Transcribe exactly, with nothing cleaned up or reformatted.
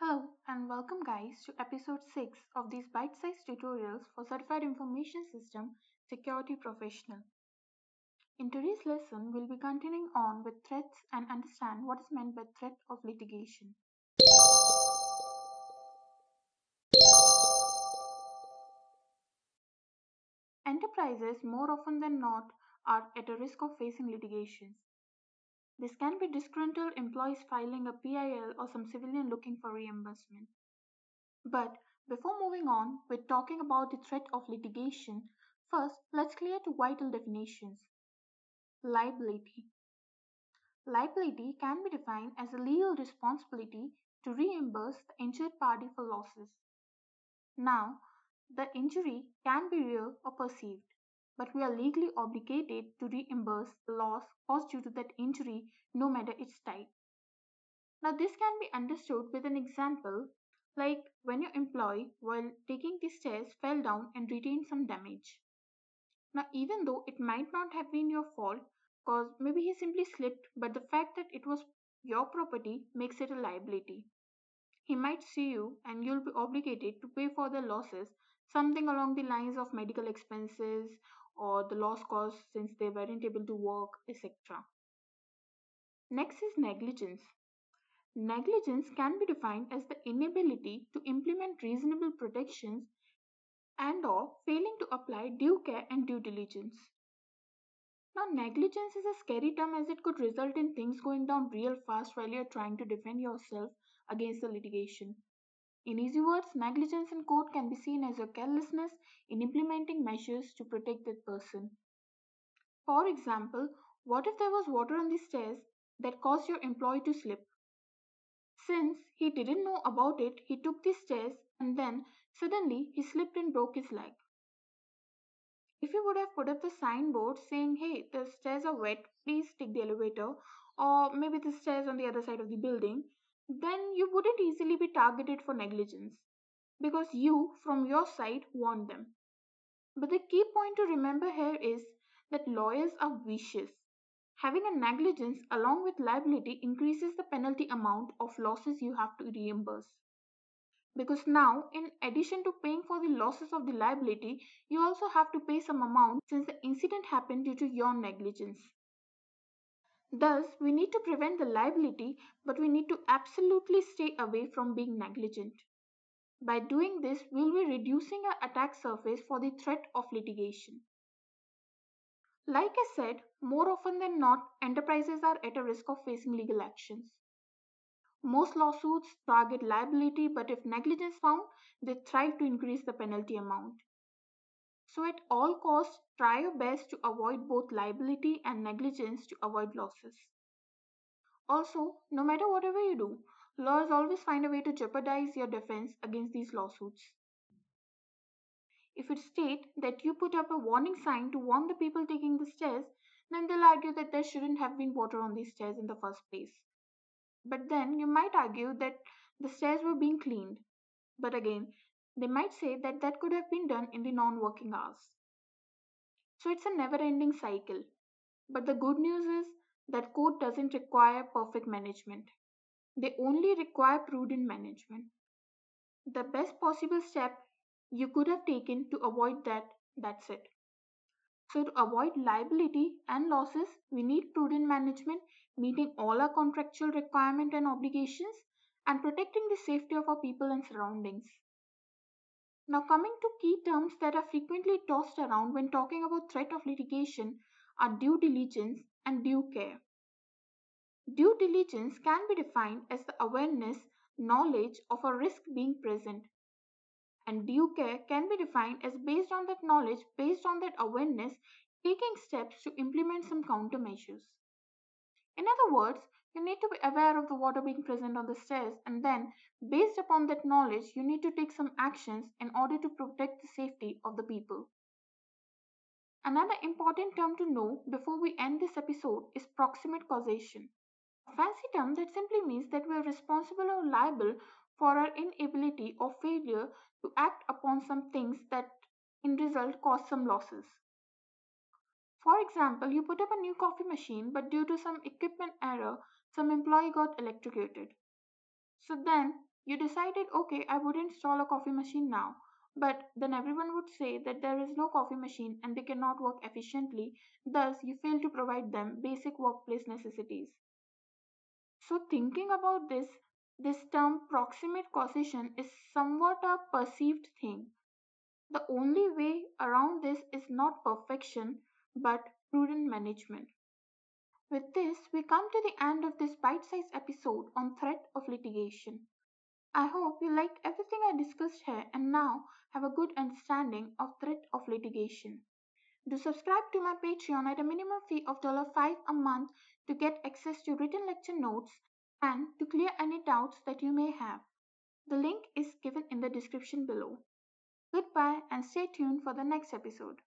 Hello and welcome guys to episode six of these bite-sized tutorials for Certified Information System Security Professional. In today's lesson, we'll be continuing on with threats and understand what is meant by threat of litigation. Enterprises more often than not are at a risk of facing litigations. This can be disgruntled employees filing a P I L or some civilian looking for reimbursement. But before moving on with talking about the threat of litigation, first let's clear two vital definitions. Liability. Liability can be defined as a legal responsibility to reimburse the injured party for losses. Now, the injury can be real or perceived, but we are legally obligated to reimburse the loss caused due to that injury, no matter its type. Now, this can be understood with an example, like when your employee, while taking the stairs, fell down and retained some damage. Now, even though it might not have been your fault, cause maybe he simply slipped, but the fact that it was your property makes it a liability. He might sue you and you'll be obligated to pay for the losses, something along the lines of medical expenses or the loss caused since they weren't able to work, et cetera. Next is negligence. Negligence can be defined as the inability to implement reasonable protections and/or failing to apply due care and due diligence. Now, negligence is a scary term as it could result in things going down real fast while you're trying to defend yourself against the litigation. In easy words, negligence in court can be seen as your carelessness in implementing measures to protect that person. For example, what if there was water on the stairs that caused your employee to slip? Since he didn't know about it, he took the stairs and then suddenly he slipped and broke his leg. If you would have put up the signboard saying, hey, the stairs are wet, please take the elevator, or maybe the stairs on the other side of the building, then you wouldn't easily be targeted for negligence because you, from your side, warned them. But the key point to remember here is that lawyers are vicious. Having a negligence along with liability increases the penalty amount of losses you have to reimburse. Because now, in addition to paying for the losses of the liability, you also have to pay some amount since the incident happened due to your negligence. Thus, we need to prevent the liability, but we need to absolutely stay away from being negligent. By doing this, we will be reducing our attack surface for the threat of litigation. Like I said, more often than not, enterprises are at a risk of facing legal actions. Most lawsuits target liability, but if negligence is found, they thrive to increase the penalty amount. So at all costs, try your best to avoid both liability and negligence to avoid losses. Also, no matter whatever you do, lawyers always find a way to jeopardize your defense against these lawsuits. If it states that you put up a warning sign to warn the people taking the stairs, then they'll argue that there shouldn't have been water on these stairs in the first place. But then you might argue that the stairs were being cleaned. But again, they might say that that could have been done in the non-working hours. So it's a never-ending cycle. But the good news is that court doesn't require perfect management. They only require prudent management. The best possible step you could have taken to avoid that, that's it. So to avoid liability and losses, we need prudent management, meeting all our contractual requirements and obligations, and protecting the safety of our people and surroundings. Now, coming to key terms that are frequently tossed around when talking about threat of litigation are due diligence and due care. Due diligence can be defined as the awareness, knowledge of a risk being present. And due care can be defined as based on that knowledge, based on that awareness, taking steps to implement some countermeasures. In other words, you need to be aware of the water being present on the stairs, and then, based upon that knowledge, you need to take some actions in order to protect the safety of the people. Another important term to know before we end this episode is proximate causation, a fancy term that simply means that we are responsible or liable for our inability or failure to act upon some things that, in result, cause some losses. For example, you put up a new coffee machine, but due to some equipment error, some employee got electrocuted. So then, You decided, okay, I would install a coffee machine now, but then everyone would say that there is no coffee machine and they cannot work efficiently. Thus, you fail to provide them basic workplace necessities. So thinking about this, this term proximate causation is somewhat a perceived thing. The only way around this is not perfection, but prudent management. With this, we come to the end of this bite-sized episode on threat of litigation. I hope you liked everything I discussed here and now have a good understanding of threat of litigation. Do subscribe to my Patreon at a minimum fee of five dollars a month to get access to written lecture notes and to clear any doubts that you may have. The link is given in the description below. Goodbye and stay tuned for the next episode.